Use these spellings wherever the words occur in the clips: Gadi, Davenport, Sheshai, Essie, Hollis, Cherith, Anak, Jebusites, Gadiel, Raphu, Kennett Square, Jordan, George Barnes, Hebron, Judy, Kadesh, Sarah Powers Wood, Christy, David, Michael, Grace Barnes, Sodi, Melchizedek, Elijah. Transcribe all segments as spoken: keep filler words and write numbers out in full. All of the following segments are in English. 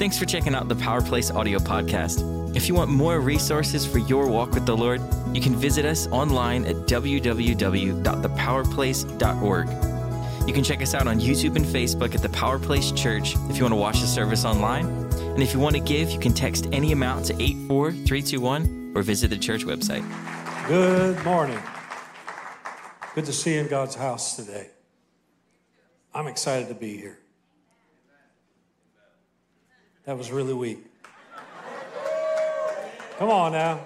Thanks for checking out the Power Place audio podcast. If you want more resources for your walk with the Lord, you can visit us online at w w w dot the power place dot org. You can check us out on YouTube and Facebook at The Power Place Church if you want to watch the service online. And if you want to give, you can text any amount to eight four three two one or visit the church website. Good morning. Good to see you in God's house today. I'm excited to be here. That was really weak. Come on now.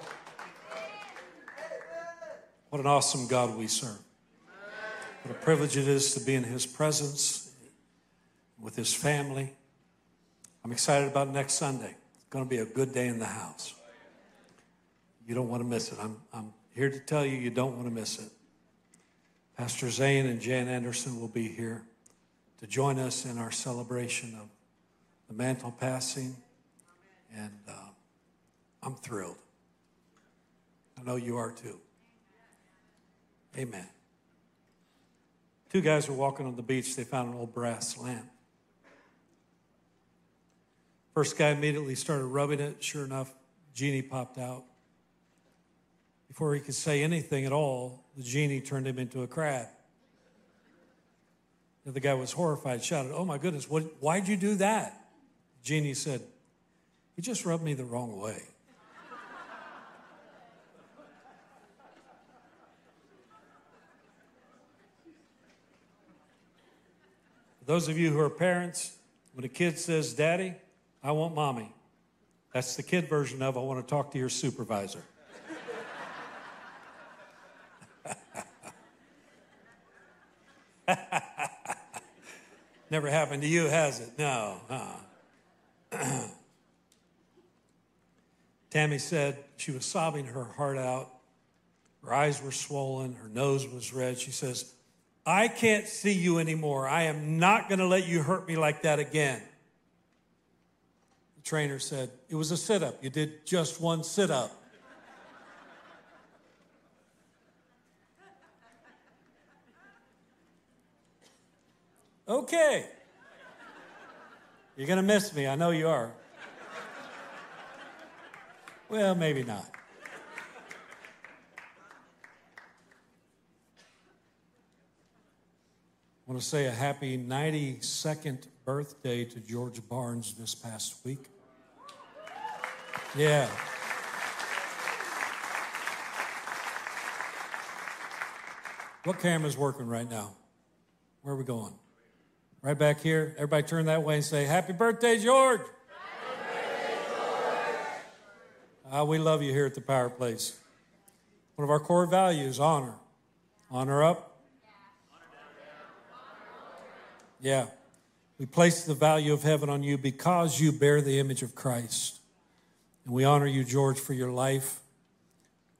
What an awesome God we serve. What a privilege it is to be in his presence with his family. I'm excited about next Sunday. It's going to be a good day in the house. You don't want to miss it. I'm, I'm here to tell you, you don't want to miss it. Pastor Zane and Jan Anderson will be here to join us in our celebration of the mantle passing, and uh, I'm thrilled. I know you are too. Amen. Two guys were walking on the beach. They found an old brass lamp. First guy immediately started rubbing it. Sure enough, genie popped out. Before he could say anything at all, the genie turned him into a crab. The other guy was horrified, shouted, "Oh my goodness, what, why'd you do that?" Genie said, "You just rubbed me the wrong way." For those of you who are parents, when a kid says, "Daddy, I want mommy," that's the kid version of "I want to talk to your supervisor." Never happened to you, has it? No, uh-uh. Tammy said she was sobbing her heart out. Her eyes were swollen. Her nose was red. She says, "I can't see you anymore. I am not going to let you hurt me like that again." The trainer said, "It was a sit-up. You did just one sit-up." Okay. You're going to miss me. I know you are. Well, maybe not. I want to say a happy ninety-second birthday to George Barnes this past week. Yeah. What camera's working right now? Where are we going? Right back here. Everybody turn that way and say, "Happy birthday, George." Uh, we love you here at the Power Place. One of our core values, honor. Honor up. Yeah. We place the value of heaven on you because you bear the image of Christ. And we honor you, George, for your life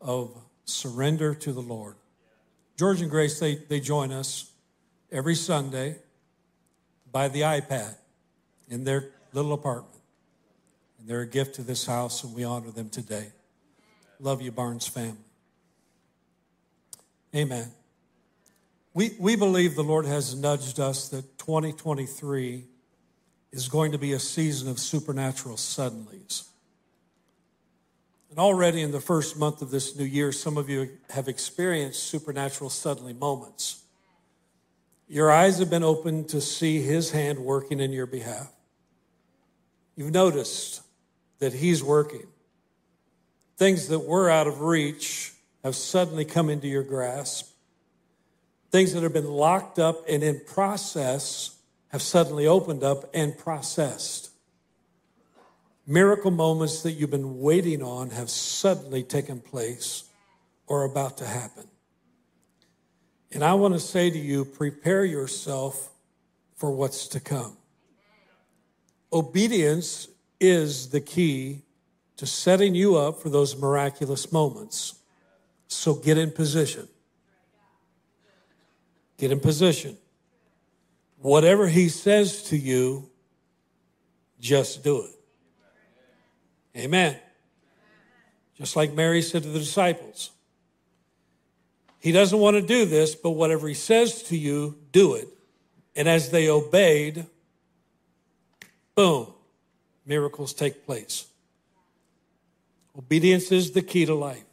of surrender to the Lord. George and Grace, they, they join us every Sunday by the iPad in their little apartment. And they're a gift to this house, and we honor them today. Love you, Barnes family. Amen. We, we believe the Lord has nudged us that twenty twenty-three is going to be a season of supernatural suddenlies. And already in the first month of this new year, some of you have experienced supernatural suddenly moments. Your eyes have been opened to see his hand working in your behalf. You've noticed that he's working. Things that were out of reach have suddenly come into your grasp. Things that have been locked up and in process have suddenly opened up and processed. Miracle moments that you've been waiting on have suddenly taken place or are about to happen. And I want to say to you, prepare yourself for what's to come. Obedience is the key to setting you up for those miraculous moments. So get in position. Get in position. Whatever he says to you, just do it. Amen. Just like Mary said to the disciples, he doesn't want to do this, but whatever he says to you, do it. And as they obeyed, boom, miracles take place. Obedience is the key to life.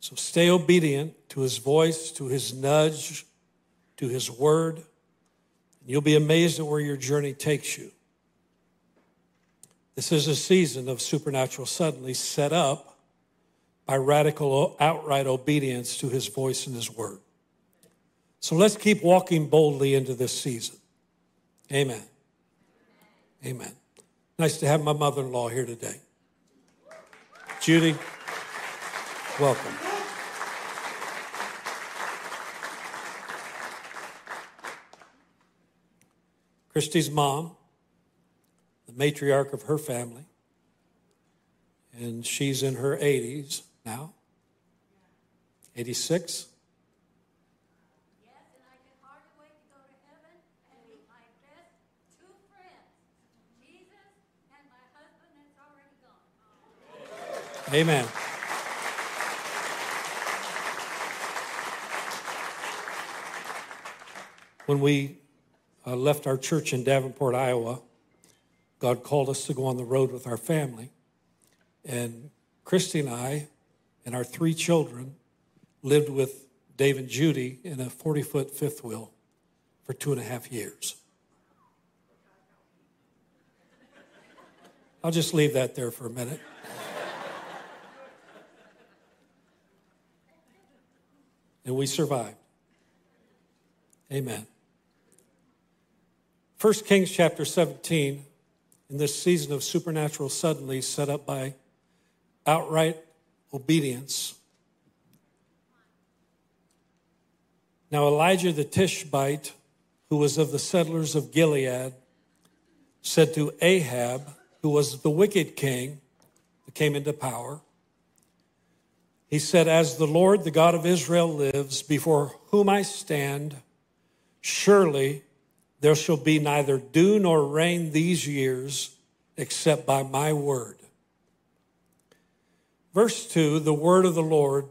So stay obedient to his voice, to his nudge, to his word. You'll be amazed at where your journey takes you. This is a season of supernatural suddenly set up by radical outright obedience to his voice and his word. So let's keep walking boldly into this season. Amen. Amen. Nice to have my mother-in-law here today. Judy, welcome. Christy's mom, the matriarch of her family, and she's in her eighties now, eighty-six. Yes, and I can hardly wait to go to heaven and meet my best two friends, Jesus and my husband that's already gone. Amen. When we Uh, left our church in Davenport, Iowa, God called us to go on the road with our family. And Christy and I and our three children lived with Dave and Judy in a forty-foot fifth wheel for two and a half years. I'll just leave that there for a minute. And we survived. Amen. First Kings chapter seventeen, in this season of supernatural suddenly set up by outright obedience. Now Elijah the Tishbite, who was of the settlers of Gilead, said to Ahab, who was the wicked king that came into power, he said, "As the Lord, the God of Israel, lives, before whom I stand, surely there shall be neither dew nor rain these years, except by my word." Verse two, the word of the Lord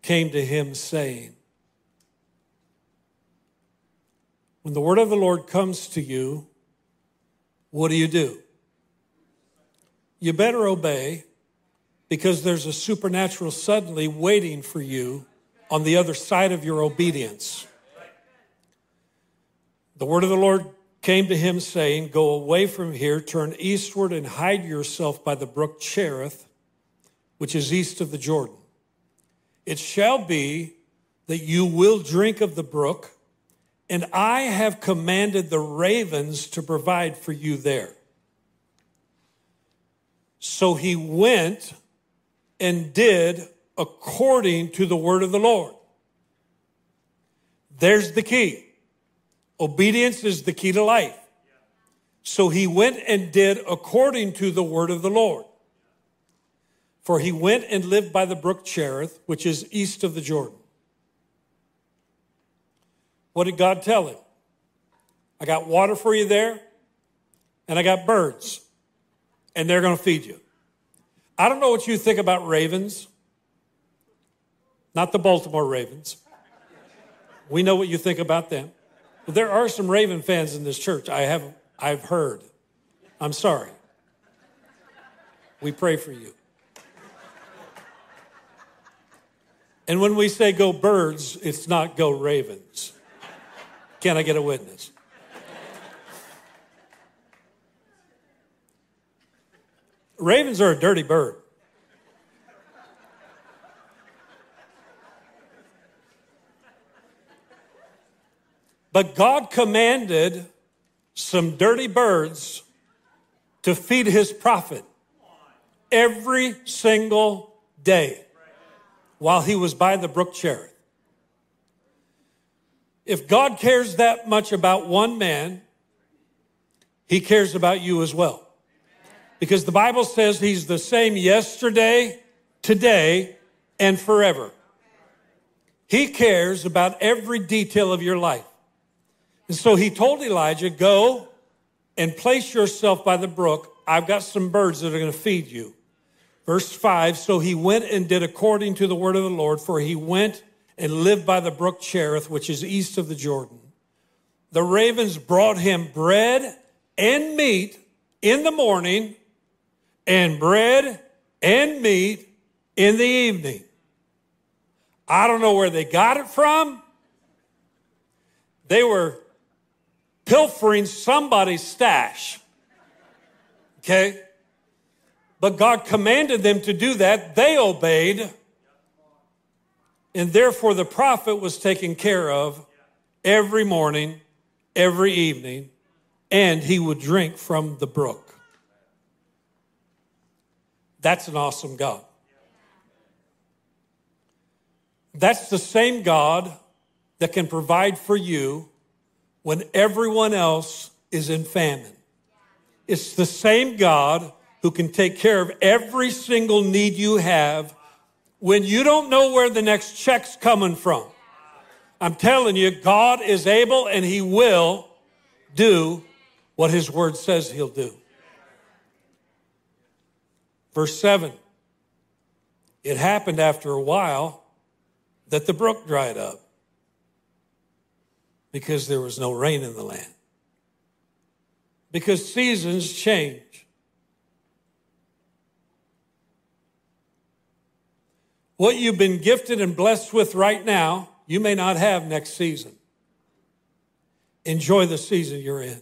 came to him, saying, when the word of the Lord comes to you, what do you do? You better obey, because there's a supernatural suddenly waiting for you on the other side of your obedience. The word of the Lord came to him, saying, "Go away from here, turn eastward, and hide yourself by the brook Cherith, which is east of the Jordan. It shall be that you will drink of the brook, and I have commanded the ravens to provide for you there." So he went and did according to the word of the Lord. There's the key. Obedience is the key to life. So he went and did according to the word of the Lord. For he went and lived by the brook Cherith, which is east of the Jordan. What did God tell him? I got water for you there, and I got birds, and they're going to feed you. I don't know what you think about ravens. Not the Baltimore Ravens. We know what you think about them. Well, there are some Raven fans in this church. I have, I've heard. I'm sorry. We pray for you. And when we say go birds, it's not go ravens. Can I get a witness? Ravens are a dirty bird. But God commanded some dirty birds to feed his prophet every single day while he was by the brook Cherith. If God cares that much about one man, he cares about you as well. Because the Bible says he's the same yesterday, today, and forever. He cares about every detail of your life. And so he told Elijah, go and place yourself by the brook. I've got some birds that are going to feed you. Verse five, so he went and did according to the word of the Lord, for he went and lived by the brook Cherith, which is east of the Jordan. The ravens brought him bread and meat in the morning and bread and meat in the evening. I don't know where they got it from. They were pilfering somebody's stash, okay? But God commanded them to do that. They obeyed, and therefore the prophet was taken care of every morning, every evening, and he would drink from the brook. That's an awesome God. That's the same God that can provide for you when everyone else is in famine. It's the same God who can take care of every single need you have when you don't know where the next check's coming from. I'm telling you, God is able and he will do what his word says he'll do. Verse seven, it happened after a while that the brook dried up because there was no rain in the land. Because seasons change. What you've been gifted and blessed with right now, you may not have next season. Enjoy the season you're in.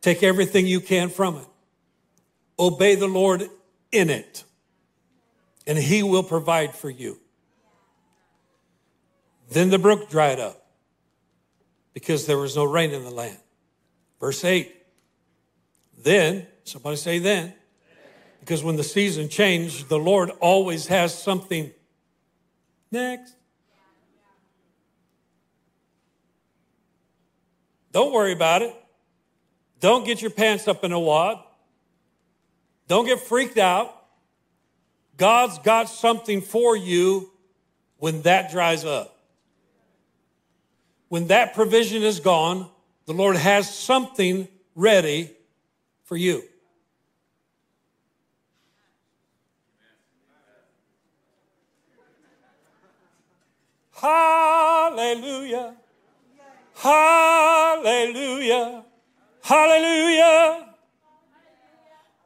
Take everything you can from it. Obey the Lord in it, and he will provide for you. Then the brook dried up because there was no rain in the land. Verse eight, then, somebody say then, because when the season changed, the Lord always has something next. Don't worry about it. Don't get your pants up in a wad. Don't get freaked out. God's got something for you when that dries up. When that provision is gone, the Lord has something ready for you. Hallelujah. Hallelujah. Hallelujah.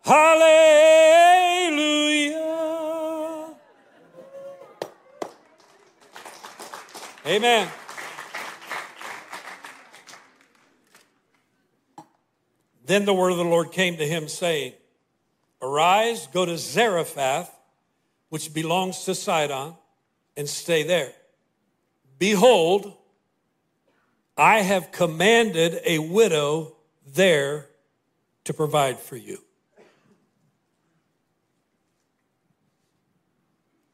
Hallelujah. Amen. Then the word of the Lord came to him, saying, arise, go to Zarephath, which belongs to Sidon, and stay there. Behold, I have commanded a widow there to provide for you.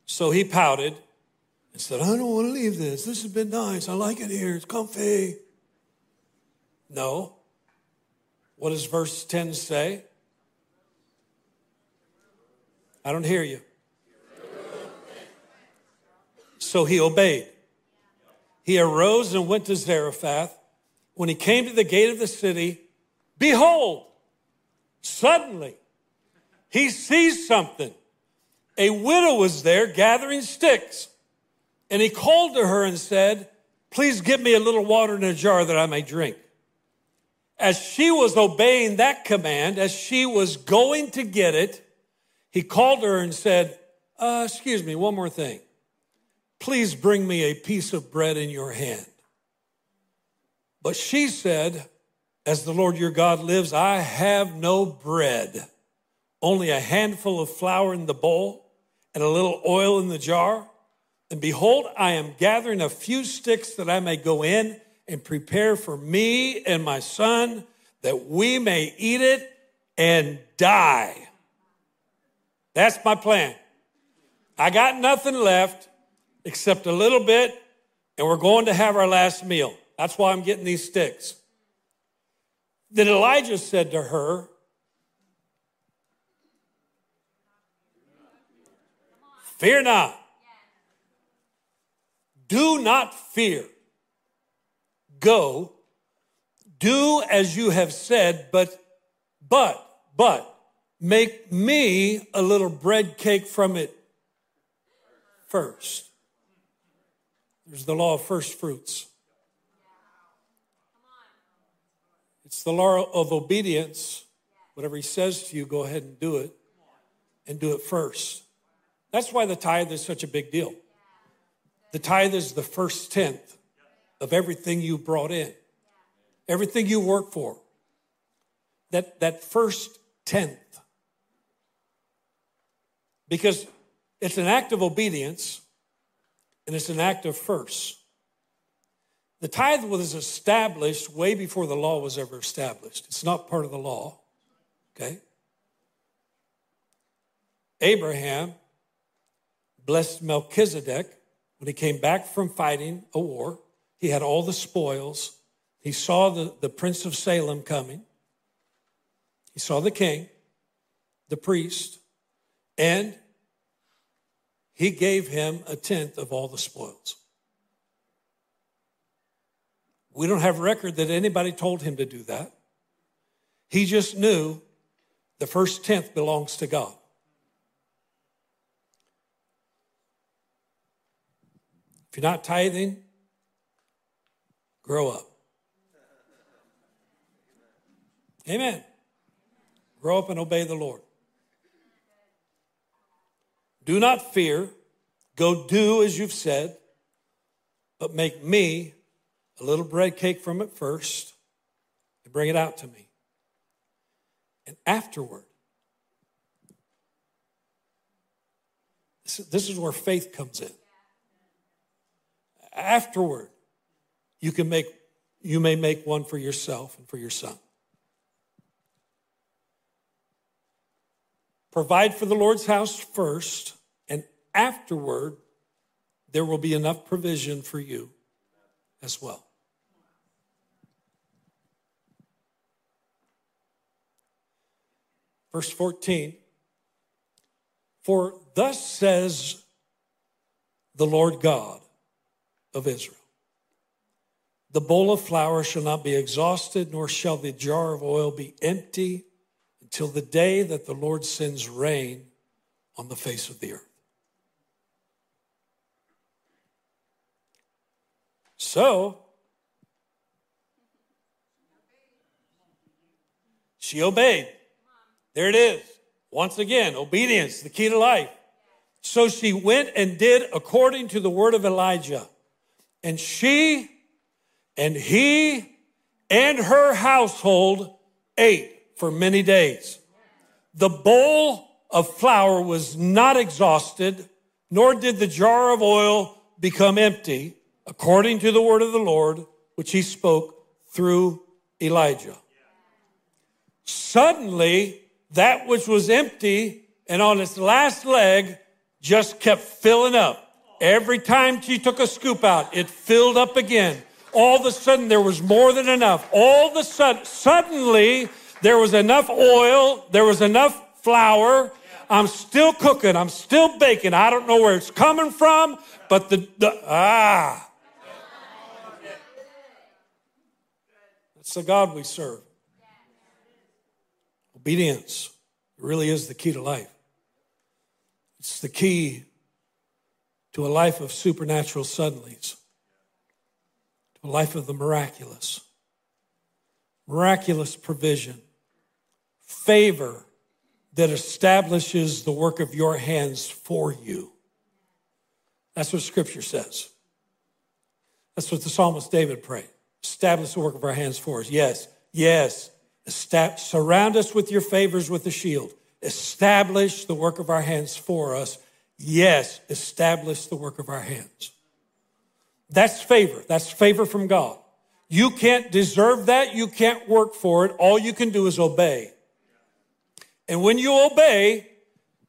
So he pouted and said, I don't want to leave this. This has been nice. I like it here. It's comfy. No. What does verse ten say? I don't hear you. So he obeyed. He arose and went to Zarephath. When he came to the gate of the city, behold, suddenly he sees something. A widow was there gathering sticks. And he called to her and said, please give me a little water in a jar that I may drink. As she was obeying that command, as she was going to get it, he called her and said, uh, excuse me, one more thing. Please bring me a piece of bread in your hand. But she said, as the Lord your God lives, I have no bread, only a handful of flour in the bowl and a little oil in the jar. And behold, I am gathering a few sticks that I may go in and prepare for me and my son that we may eat it and die. That's my plan. I got nothing left except a little bit, and we're going to have our last meal. That's why I'm getting these sticks. Then Elijah said to her, fear not. Do not fear. Go, do as you have said, but, but, but, make me a little bread cake from it first. There's the law of first fruits. It's the law of obedience Whatever he says to you, go ahead and do it, and do it first. That's why the tithe is such a big deal. The tithe is the first tenth of everything you brought in, everything you work for. That, that first tenth. Because it's an act of obedience, and it's an act of first. The tithe was established way before the law was ever established. It's not part of the law, okay? Abraham blessed Melchizedek when he came back from fighting a war. He had all the spoils. He saw the, the prince of Salem coming. He saw the king, the priest, and he gave him a tenth of all the spoils. We don't have record that anybody told him to do that. He just knew the first tenth belongs to God. If you're not tithing, grow up. Amen. Grow up and obey the Lord. Do not fear. Go do as you've said, but make me a little bread cake from it first and bring it out to me. And afterward, this is where faith comes in. Afterward, you can make, you may make one for yourself and for your son. Provide for the Lord's house first, and afterward, there will be enough provision for you as well. Verse fourteen, for thus says the Lord God of Israel, the bowl of flour shall not be exhausted, nor shall the jar of oil be empty, till the day that the Lord sends rain on the face of the earth. So, she obeyed. There it is. Once again, obedience, the key to life. So she went and did according to the word of Elijah. And she and he and her household ate for many days. The bowl of flour was not exhausted, nor did the jar of oil become empty, according to the word of the Lord, which he spoke through Elijah. Suddenly, that which was empty and on its last leg just kept filling up. Every time she took a scoop out, it filled up again. All of a sudden, there was more than enough. All of a sudden, suddenly, there was enough oil. There was enough flour. I'm still cooking. I'm still baking. I don't know where it's coming from, but the, the ah. That's the God we serve. Obedience really is the key to life. It's the key to a life of supernatural suddenlies, to a life of the miraculous, miraculous provision. Favor that establishes the work of your hands for you. That's what Scripture says. That's what the psalmist David prayed. Establish the work of our hands for us. Yes, yes. Estab- surround us with your favors with a shield. Establish the work of our hands for us. Yes, establish the work of our hands. That's favor. That's favor from God. You can't deserve that. You can't work for it. All you can do is obey. And when you obey,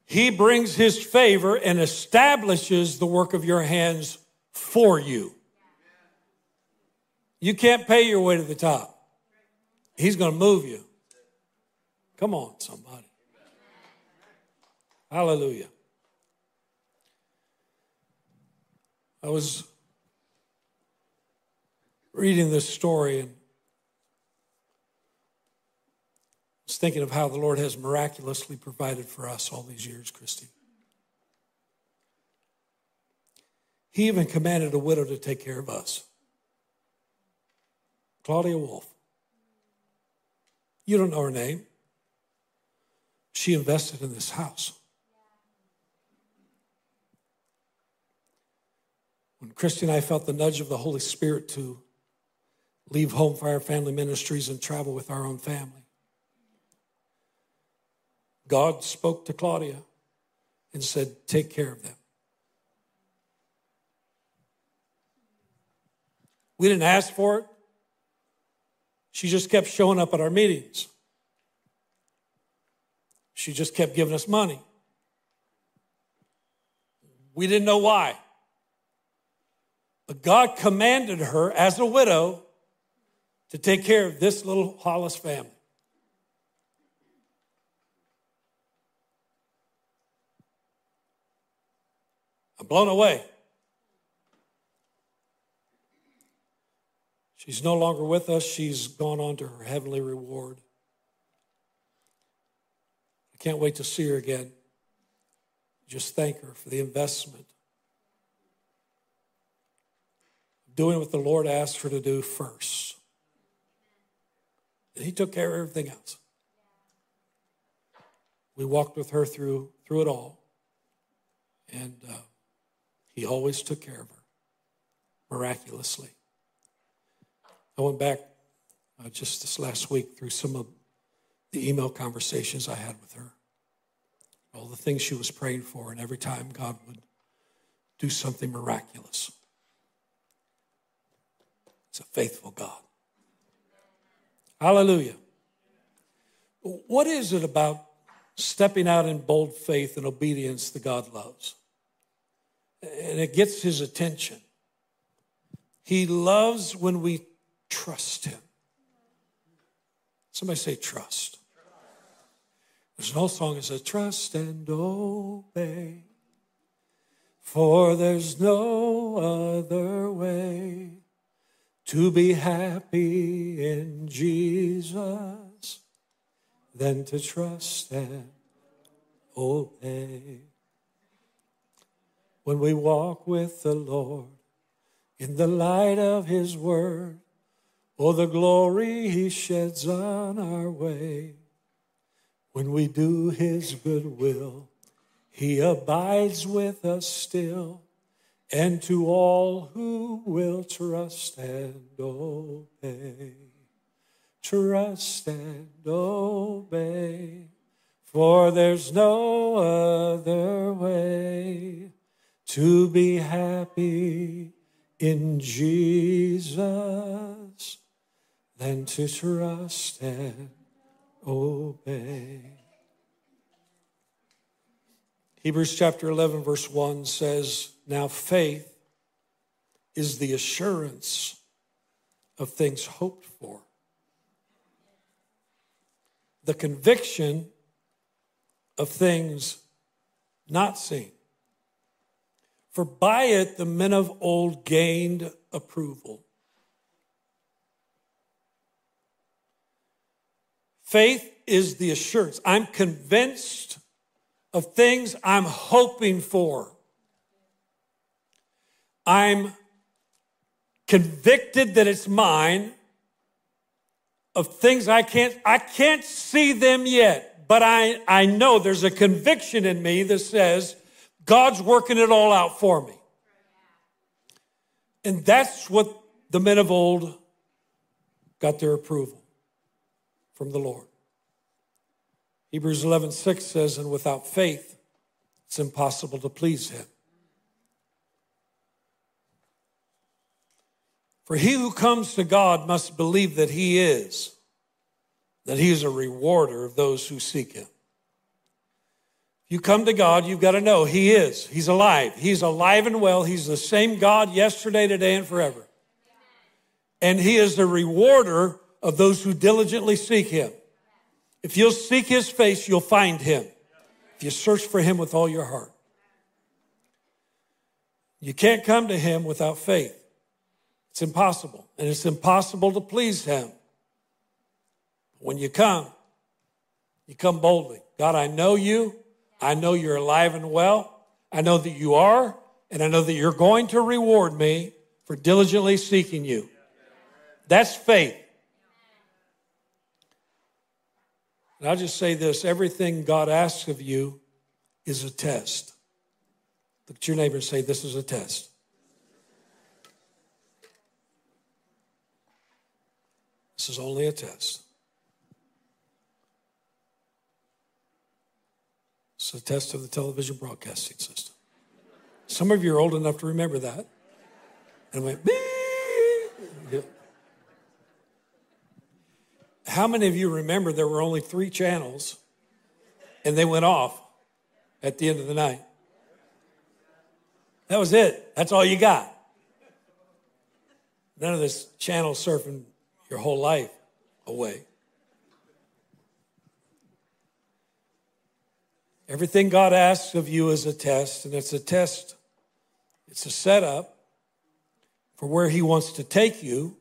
he brings his favor and establishes the work of your hands for you. You can't pay your way to the top. He's going to move you. Come on, somebody. Hallelujah. I was reading this story and was thinking of how the Lord has miraculously provided for us all these years, Christy. He even commanded a widow to take care of us. Claudia Wolf. You don't know her name. she invested in this house. When Christy and I felt the nudge of the Holy Spirit to leave home for our family ministries and travel with our own family, God spoke to Claudia and said, take care of them. We didn't ask for it. She just kept showing up at our meetings. She just kept giving us money. We didn't know why. But God commanded her as a widow to take care of this little Hollis family. I'm blown away. She's no longer with us. She's gone on to her heavenly reward. I can't wait to see her again. Just thank her for the investment. Doing what the Lord asked her to do first. And he took care of everything else. We walked with her through, through it all. And uh, he always took care of her, miraculously. I went back uh, just this last week through some of the email conversations I had with her. All the things she was praying for, and every time God would do something miraculous. It's a faithful God. Hallelujah. What is it about stepping out in bold faith and obedience that God loves? And it gets his attention. He loves when we trust him. Somebody say trust. There's an old song that says, trust and obey, for there's no other way to be happy in Jesus than to trust and obey. When we walk with the Lord in the light of his word, oh, the glory he sheds on our way. When we do his good will, he abides with us still. And to all who will trust and obey, trust and obey, for there's no other way to be happy in Jesus than to trust and obey. Hebrews chapter eleven, verse one says, now faith is the assurance of things hoped for, the conviction of things not seen. For by it the men of old gained approval. Faith is the assurance. I'm convinced of things I'm hoping for. I'm convicted that it's mine, of things I can't, I can't see them yet, but I, I know there's a conviction in me that says God's working it all out for me. And that's what the men of old got their approval from the Lord. Hebrews eleven, six says, and without faith, it's impossible to please him. For he who comes to God must believe that he is, that he is a rewarder of those who seek him. You come to God, you've got to know he is. He's alive. He's alive and well. He's the same God yesterday, today, and forever. And he is the rewarder of those who diligently seek him. If you'll seek his face, you'll find him. If you search for him with all your heart. You can't come to him without faith. It's impossible, and it's impossible to please him. When you come, you come boldly. God, I know you. I know you're alive and well. I know that you are, and I know that you're going to reward me for diligently seeking you. That's faith. And I'll just say this, everything God asks of you is a test. Look at your neighbor and say, this is a test. This is only a test. It's a test of the television broadcasting system. Some of you are old enough to remember that. And went, beep. How many of you remember there were only three channels and they went off at the end of the night? That was it. That's all you got. None of this channel surfing your whole life away. Everything God asks of you is a test, and it's a test. It's a setup for where he wants to take you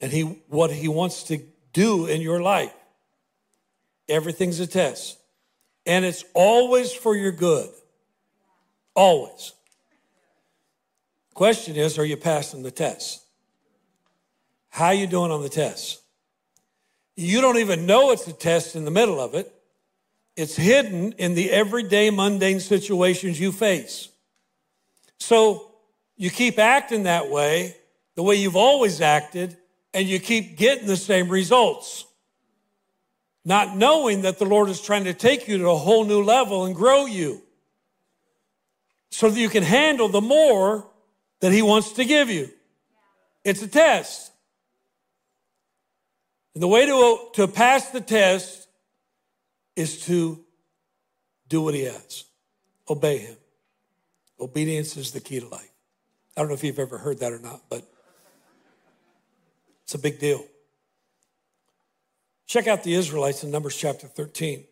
and he what he wants to do in your life. Everything's a test. And it's always for your good. Always. Question is, are you passing the test? How are you doing on the test? You don't even know it's a test in the middle of it. It's hidden in the everyday mundane situations you face. So you keep acting that way, the way you've always acted, and you keep getting the same results, not knowing that the Lord is trying to take you to a whole new level and grow you so that you can handle the more that he wants to give you. It's a test. And the way to, to pass the test is to do what he asks. Obey him. Obedience is the key to life. I don't know if you've ever heard that or not, but it's a big deal. Check out the Israelites in Numbers chapter thirteen.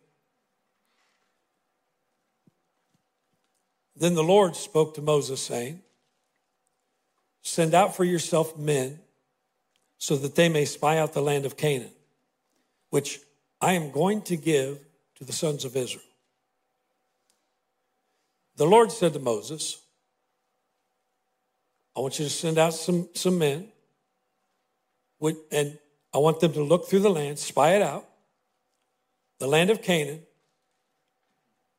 Then the Lord spoke to Moses, saying, send out for yourself men so that they may spy out the land of Canaan, which I am going to give to the sons of Israel. The Lord said to Moses, I want you to send out some, some men, and I want them to look through the land, spy it out, the land of Canaan,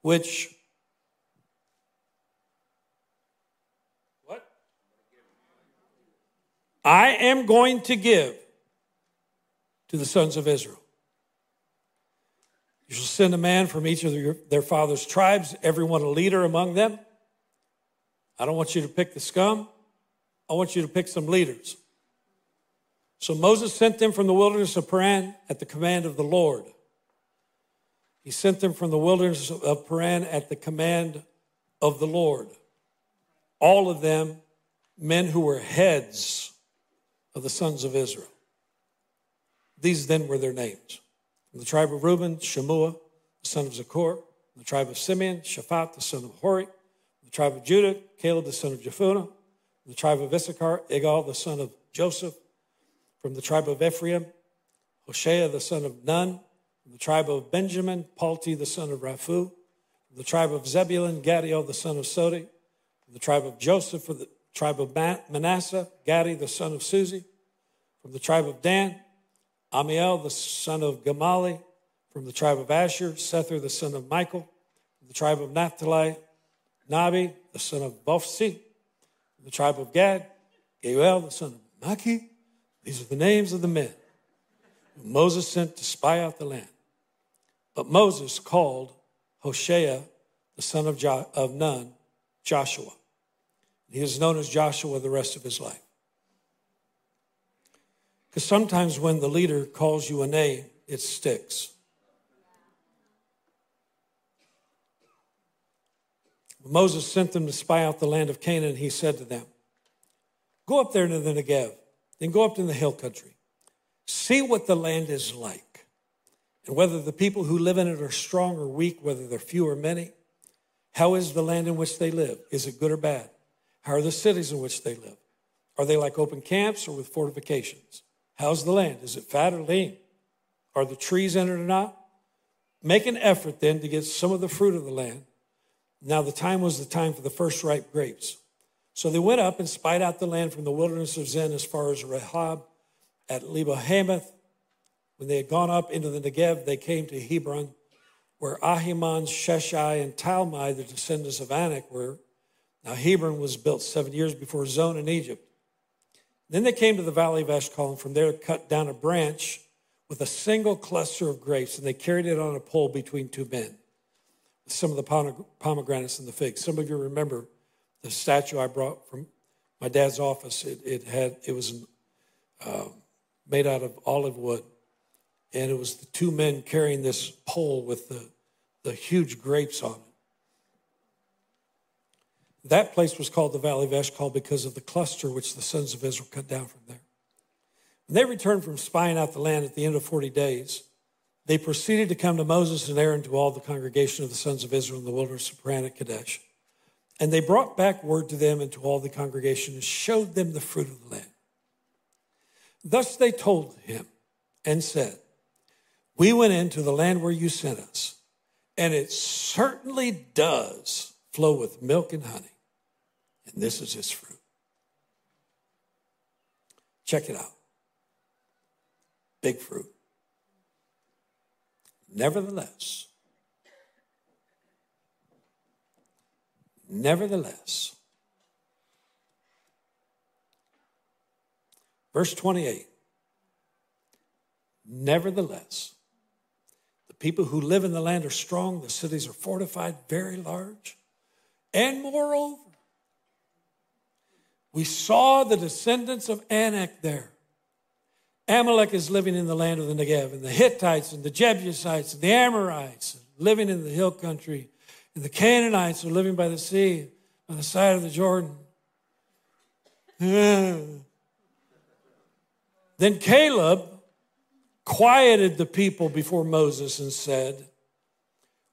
which... what? I am going to give to the sons of Israel. You shall send a man from each of your, their father's tribes, everyone a leader among them. I don't want you to pick the scum. I want you to pick some leaders. So Moses sent them from the wilderness of Paran at the command of the Lord. He sent them from the wilderness of Paran at the command of the Lord. All of them, men who were heads of the sons of Israel. These then were their names. From the tribe of Reuben, Shemua, the son of Zachor. From the tribe of Simeon, Shaphat, the son of Hori. From the tribe of Judah, Caleb, the son of Jephunneh. From the tribe of Issachar, Igal, the son of Joseph. From the tribe of Ephraim, Hoshea, the son of Nun. From the tribe of Benjamin, Palti, the son of Raphu. From the tribe of Zebulun, Gadiel, the son of Sodi. From the tribe of Joseph, from the tribe of Manasseh, Gadi, the son of Susi. From the tribe of Dan, Amiel, the son of Gamali. From the tribe of Asher, Sethur, the son of Michael. From the tribe of Naphtali, Nabi, the son of Bofsi. From the tribe of Gad, Gael, the son of Maki. These are the names of the men whom Moses sent to spy out the land. But Moses called Hoshea, the son of, jo- of Nun, Joshua. He is known as Joshua the rest of his life. Because sometimes when the leader calls you a name, it sticks. When Moses sent them to spy out the land of Canaan, he said to them, go up there into the Negev. Then go up to the hill country. See what the land is like, and whether the people who live in it are strong or weak, whether they're few or many. How is the land in which they live? Is it good or bad? How are the cities in which they live? Are they like open camps or with fortifications? How's the land? Is it fat or lean? Are the trees in it or not? Make an effort then to get some of the fruit of the land. Now the time was the time for the first ripe grapes. So they went up and spied out the land from the wilderness of Zin as far as Rehob at Lebo-Hamath, When they had gone up into the Negev, they came to Hebron, where Ahiman, Sheshai, and Talmai, the descendants of Anak, were. Now Hebron was built seven years before Zon in Egypt. Then they came to the valley of Eshkol, and from there cut down a branch with a single cluster of grapes, and they carried it on a pole between two men, with some of the pomegranates and the figs. Some of you remember the statue I brought from my dad's office. It, it had it was uh, made out of olive wood. And it was the two men carrying this pole with the, the huge grapes on it. That place was called the Valley of Eshkol because of the cluster which the sons of Israel cut down from there. When they returned from spying out the land at the end of forty days, they proceeded to come to Moses and Aaron, to all the congregation of the sons of Israel in the wilderness of Paran at Kadesh. And they brought back word to them and to all the congregation and showed them the fruit of the land. Thus they told him and said, "We went into the land where you sent us, and it certainly does flow with milk and honey. And this is its fruit." Check it out. Big fruit. Nevertheless, nevertheless, verse twenty-eight, nevertheless, people who live in the land are strong, the cities are fortified, very large. And moreover, we saw the descendants of Anak there. Amalek is living in the land of the Negev, and the Hittites, and the Jebusites, and the Amorites are living in the hill country, and the Canaanites are living by the sea, on the side of the Jordan. Then Caleb quieted the people before Moses and said,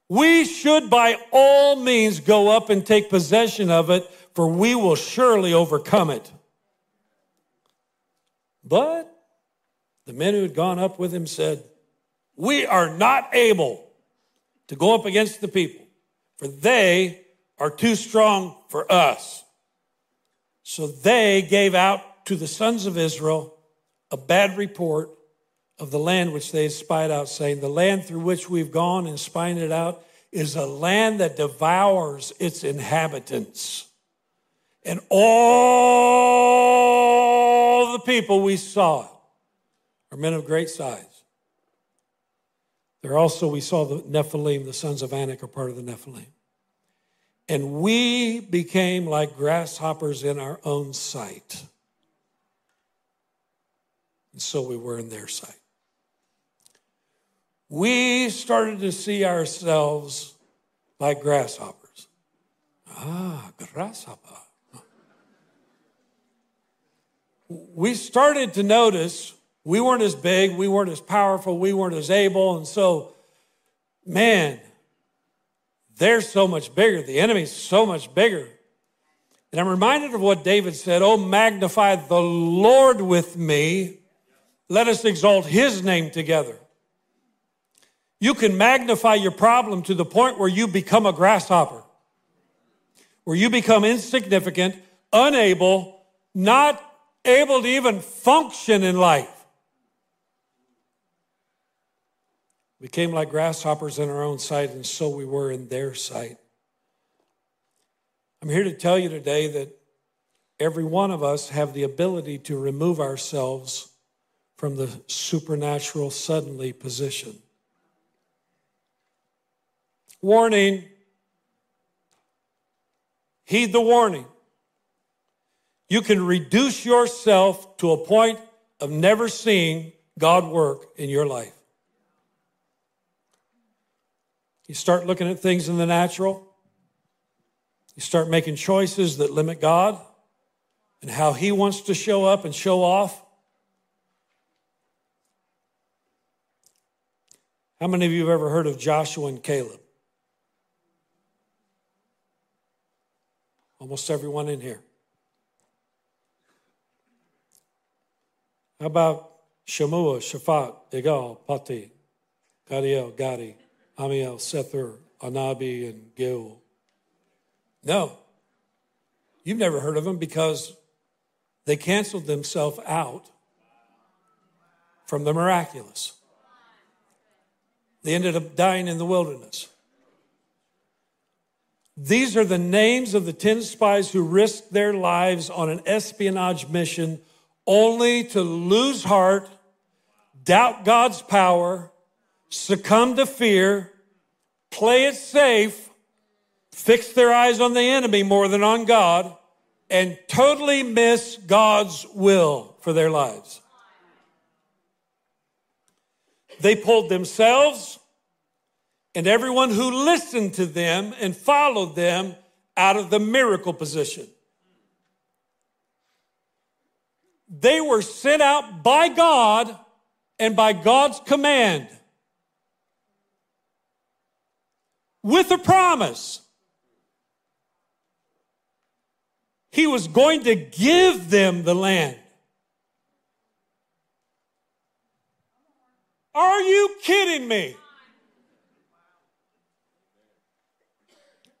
"We should by all means go up and take possession of it, for we will surely overcome it." But the men who had gone up with him said, "We are not able to go up against the people, for they are too strong for us." So they gave out to the sons of Israel a bad report of the land which they spied out, saying, "The land through which we've gone and spied it out is a land that devours its inhabitants. And all the people we saw are men of great size. There also we saw the Nephilim, the sons of Anak are part of the Nephilim. And we became like grasshoppers in our own sight. And so we were in their sight. We started to see ourselves like grasshoppers." Ah, grasshopper. We started to notice we weren't as big, we weren't as powerful, we weren't as able. And so, man, they're so much bigger. The enemy's so much bigger. And I'm reminded of what David said, "Oh, magnify the Lord with me. Let us exalt his name together." You can magnify your problem to the point where you become a grasshopper, where you become insignificant, unable, not able to even function in life. We came like grasshoppers in our own sight, and so we were in their sight. I'm here to tell you today that every one of us have the ability to remove ourselves from the supernatural suddenly position. Warning. Heed the warning. You can reduce yourself to a point of never seeing God work in your life. You start looking at things in the natural. You start making choices that limit God and how he wants to show up and show off. How many of you have ever heard of Joshua and Caleb? Almost everyone in here. How about Shemua, Shaphat, Egal, Pati, Gadiel, Gadi, Amiel, Sethur, Anabi, and Gil? No. You've never heard of them because they canceled themselves out from the miraculous. They ended up dying in the wilderness. These are the names of the ten spies who risked their lives on an espionage mission only to lose heart, doubt God's power, succumb to fear, play it safe, fix their eyes on the enemy more than on God, and totally miss God's will for their lives. They pulled themselves and everyone who listened to them and followed them out of the miracle position. They were sent out by God and by God's command with a promise. He was going to give them the land. Are you kidding me?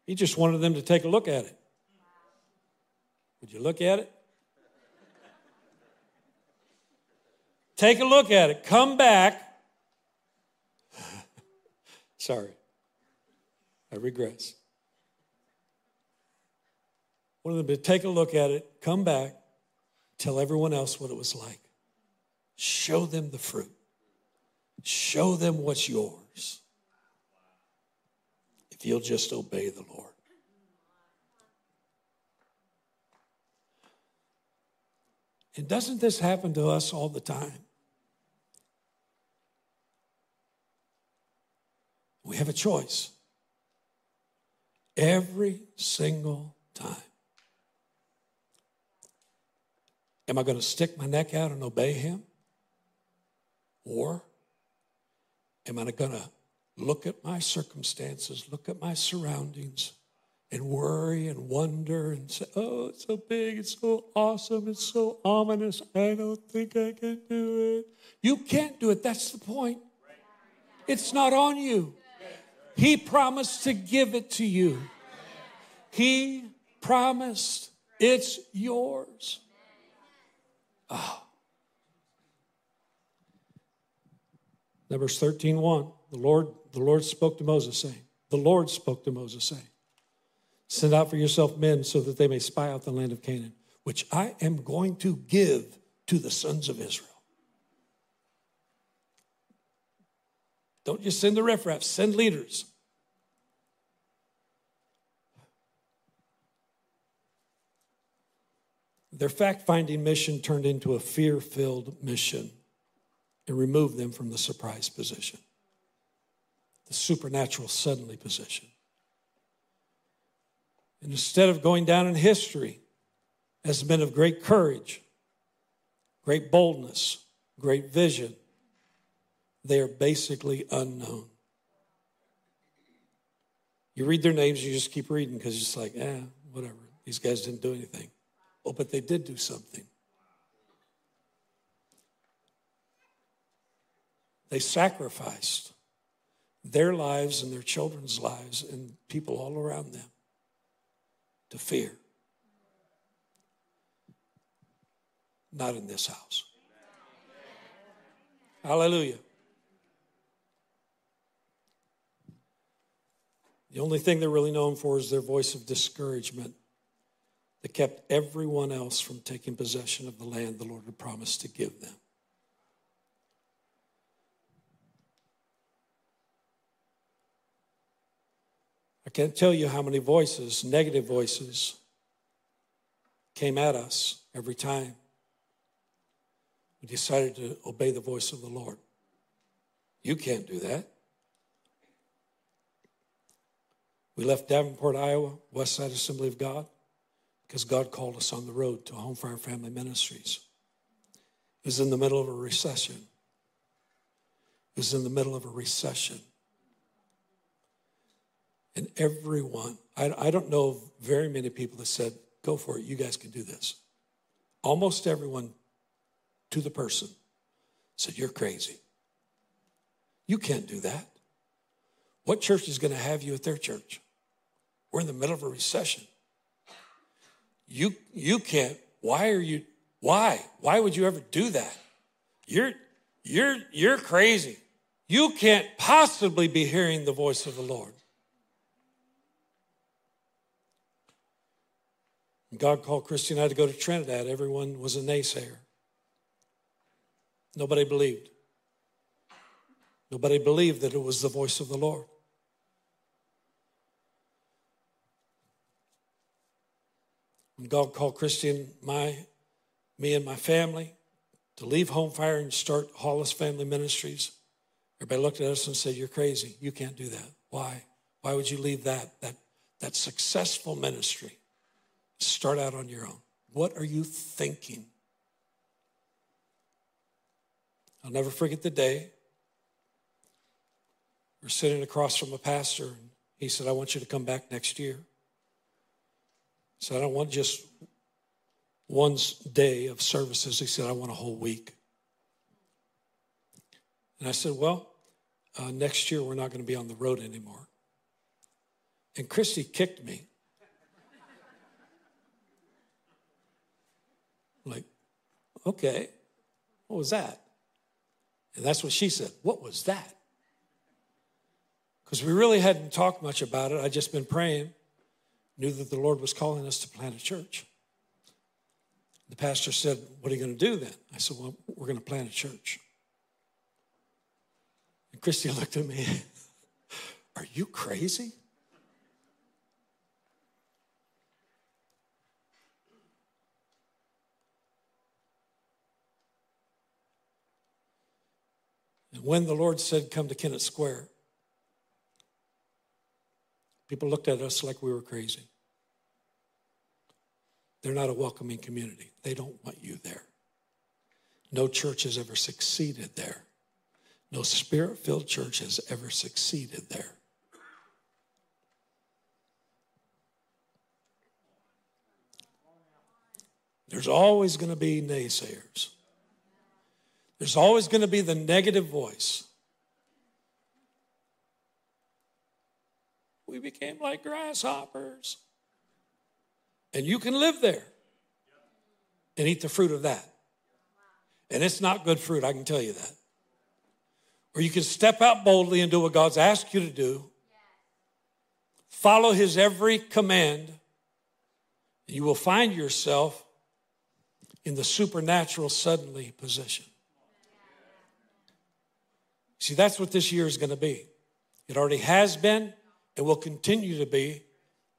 He just wanted them to take a look at it. Would you look at it? Take a look at it. Come back. Sorry. I regress. One of them to take a look at it, come back, tell everyone else what it was like. Show them the fruit. Show them what's yours. If you'll just obey the Lord. And doesn't this happen to us all the time? We have a choice. Every single time. Am I going to stick my neck out and obey him? Or am I going to look at my circumstances, look at my surroundings, and worry and wonder and say, oh, it's so big, it's so awesome, it's so ominous, I don't think I can do it. You can't do it. That's the point. It's not on you. He promised to give it to you. He promised it's yours. Oh. Numbers thirteen one, the Lord, the Lord spoke to Moses saying, the Lord spoke to Moses saying, send out for yourself men so that they may spy out the land of Canaan, which I am going to give to the sons of Israel. Don't just send the riffraff, send leaders. Their fact-finding mission turned into a fear-filled mission and removed them from the surprise position, the supernatural suddenly position. And instead of going down in history as men of great courage, great boldness, great vision, they are basically unknown. You read their names, you just keep reading because it's like, eh, whatever. These guys didn't do anything. Oh, but they did do something. They sacrificed their lives and their children's lives and people all around them to fear. Not in this house. Hallelujah. The only thing they're really known for is their voice of discouragement that kept everyone else from taking possession of the land the Lord had promised to give them. I can't tell you how many voices, negative voices, came at us every time we decided to obey the voice of the Lord. You can't do that. We left Davenport, Iowa, West Side Assembly of God, because God called us on the road to a home for our family ministries. It was in the middle of a recession. It was in the middle of a recession. And everyone, I, I don't know of very many people that said, go for it, you guys can do this. Almost everyone to the person said, you're crazy. You can't do that. What church is going to have you at their church? We're in the middle of a recession. You you can't. Why are you? Why? Why would you ever do that? You're you're you're crazy. You can't possibly be hearing the voice of the Lord. God called Christy and I to go to Trinidad. Everyone was a naysayer. Nobody believed. Nobody believed that it was the voice of the Lord. When God called Christy and my, me and my family to leave Home Fire and start Hollis Family Ministries, everybody looked at us and said, "You're crazy. You can't do that. Why? Why would you leave that, that, that successful ministry? Start out on your own. What are you thinking?" I'll never forget the day. We're sitting across from a pastor, and he said, "I want you to come back next year." He said, "I don't want just one day of services." He said, "I want a whole week." And I said, "Well, uh, next year we're not going to be on the road anymore." And Christy kicked me. Like, okay, what was that? And that's what she said. What was that? Because we really hadn't talked much about it. I'd just been praying, knew that the Lord was calling us to plant a church. The pastor said, "What are you going to do then?" I said, "Well, we're going to plant a church." And Christy looked at me, "Are you crazy?" And when the Lord said, "Come to Kennett Square," people looked at us like we were crazy. They're not a welcoming community. They don't want you there. No church has ever succeeded there. No spirit-filled church has ever succeeded there. There's always going to be naysayers. There's always going to be the negative voice. We became like grasshoppers. And you can live there and eat the fruit of that. And it's not good fruit, I can tell you that. Or you can step out boldly and do what God's asked you to do. Follow his every command. And you will find yourself in the supernatural suddenly position. See, that's what this year is going to be. It already has been and will continue to be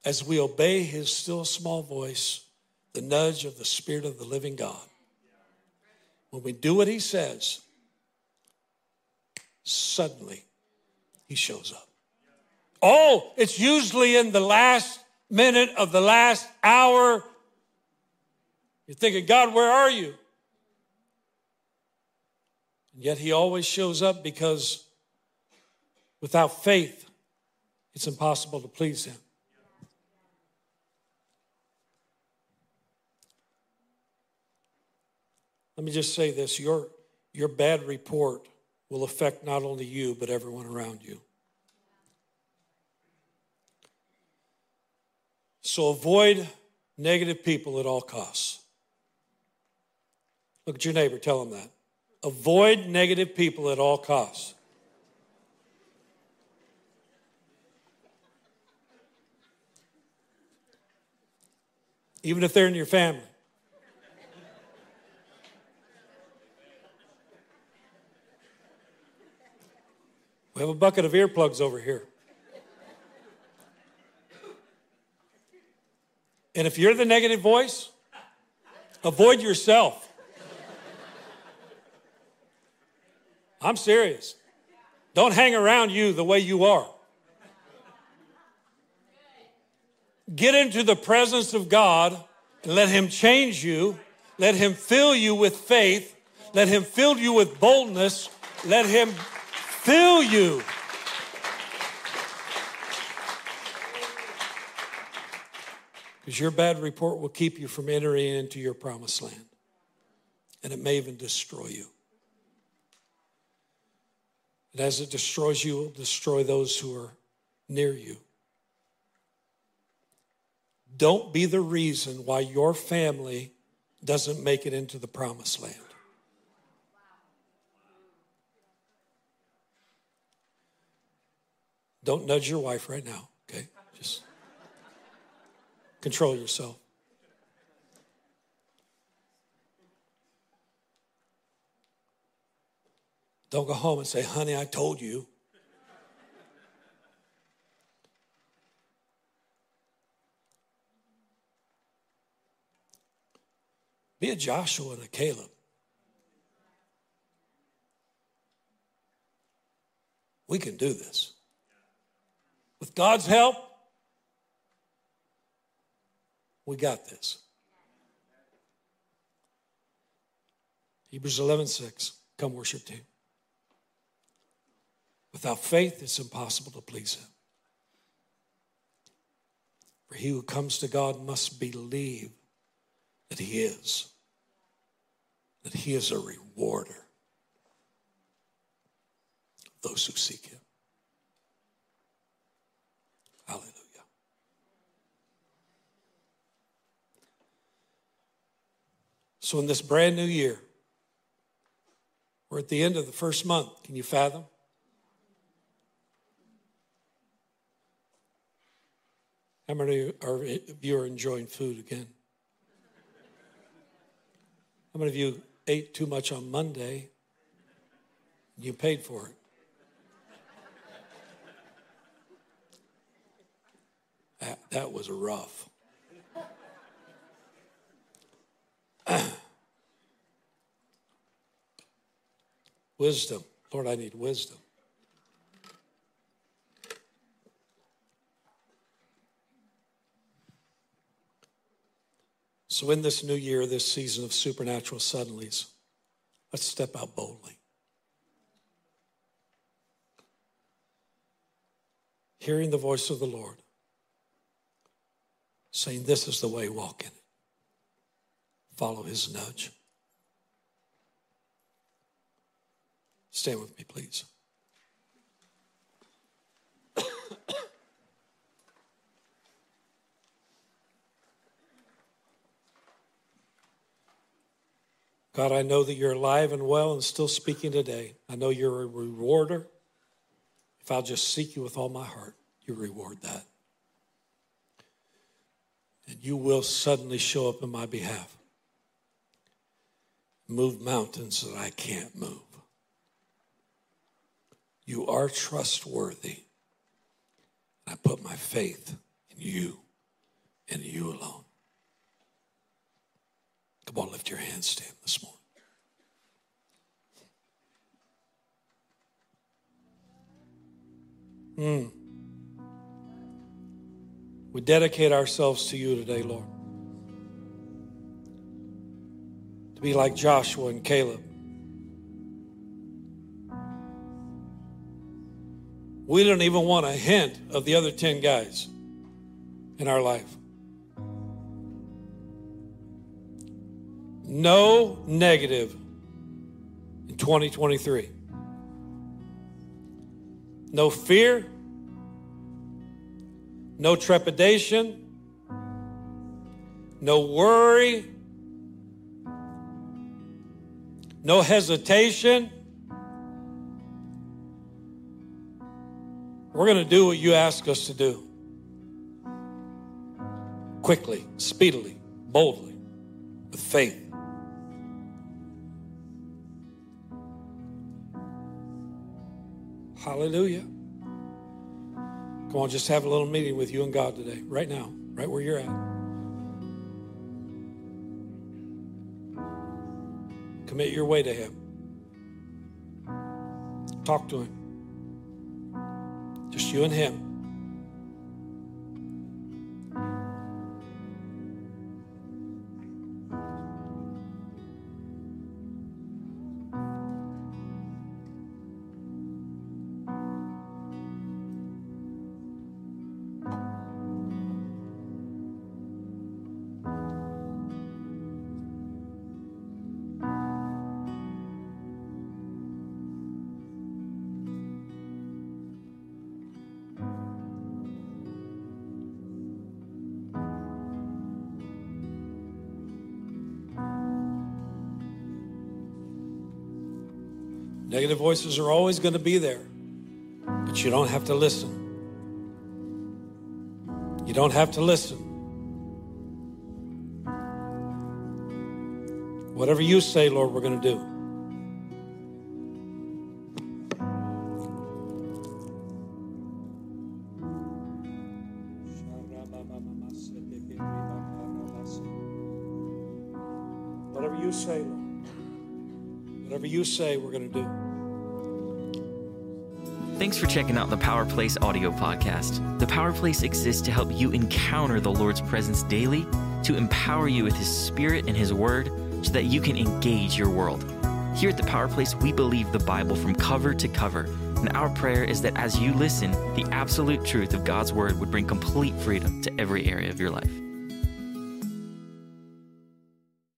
as we obey his still small voice, the nudge of the Spirit of the living God. When we do what he says, suddenly he shows up. Oh, it's usually in the last minute of the last hour. You're thinking, "God, where are you?" And yet he always shows up, because without faith, it's impossible to please him. Let me just say this. Your, your bad report will affect not only you, but everyone around you. So avoid negative people at all costs. Look at your neighbor, tell them that. Avoid negative people at all costs. Even if they're in your family. We have a bucket of earplugs over here. And if you're the negative voice, avoid yourself. I'm serious. Don't hang around you the way you are. Get into the presence of God and let him change you. Let him fill you with faith. Let him fill you with boldness. Let him fill you. Because your bad report will keep you from entering into your promised land. And it may even destroy you. And as it destroys you, it will destroy those who are near you. Don't be the reason why your family doesn't make it into the promised land. Don't nudge your wife right now, okay? Just control yourself. Don't go home and say, honey, I told you. Be a Joshua and a Caleb. We can do this. With God's help, we got this. Hebrews eleven six, come worship team. Without faith, it's impossible to please him. For he who comes to God must believe that he is, that he is a rewarder of those who seek him. Hallelujah. So in this brand new year, we're at the end of the first month. Can you fathom? How many of you are enjoying food again? How many of you ate too much on Monday and you paid for it? That, that was rough. Wisdom. Lord, I need wisdom. So in this new year, this season of supernatural suddenlies, let's step out boldly. Hearing the voice of the Lord, saying, this is the way, walk in it. Follow his nudge. Stand with me, please. God, I know that you're alive and well and still speaking today. I know you're a rewarder. If I'll just seek you with all my heart, you reward that. And you will suddenly show up in my behalf. Move mountains that I can't move. You are trustworthy. I put my faith in you and you alone. Come on, lift your hands, stand this morning. Mm. We dedicate ourselves to you today, Lord. To be like Joshua and Caleb. We don't even want a hint of the other ten guys in our life. No negative in twenty twenty-three. No fear. No trepidation. No worry. No hesitation. We're going to do what you ask us to do. Quickly, speedily, boldly, with faith. Hallelujah. Come on, just have a little meeting with you and God today, right now, right where you're at. Commit your way to him. Talk to him. Just you and him. Negative voices are always going to be there, but you don't have to listen. You don't have to listen. Whatever you say, Lord, we're going to do. Whatever you say, Lord, whatever you say, we're going to do. Thanks for checking out the Power Place audio podcast. The Power Place exists to help you encounter the Lord's presence daily, to empower you with His Spirit and His Word so that you can engage your world. Here at the Power Place, we believe the Bible from cover to cover, and our prayer is that as you listen, the absolute truth of God's Word would bring complete freedom to every area of your life.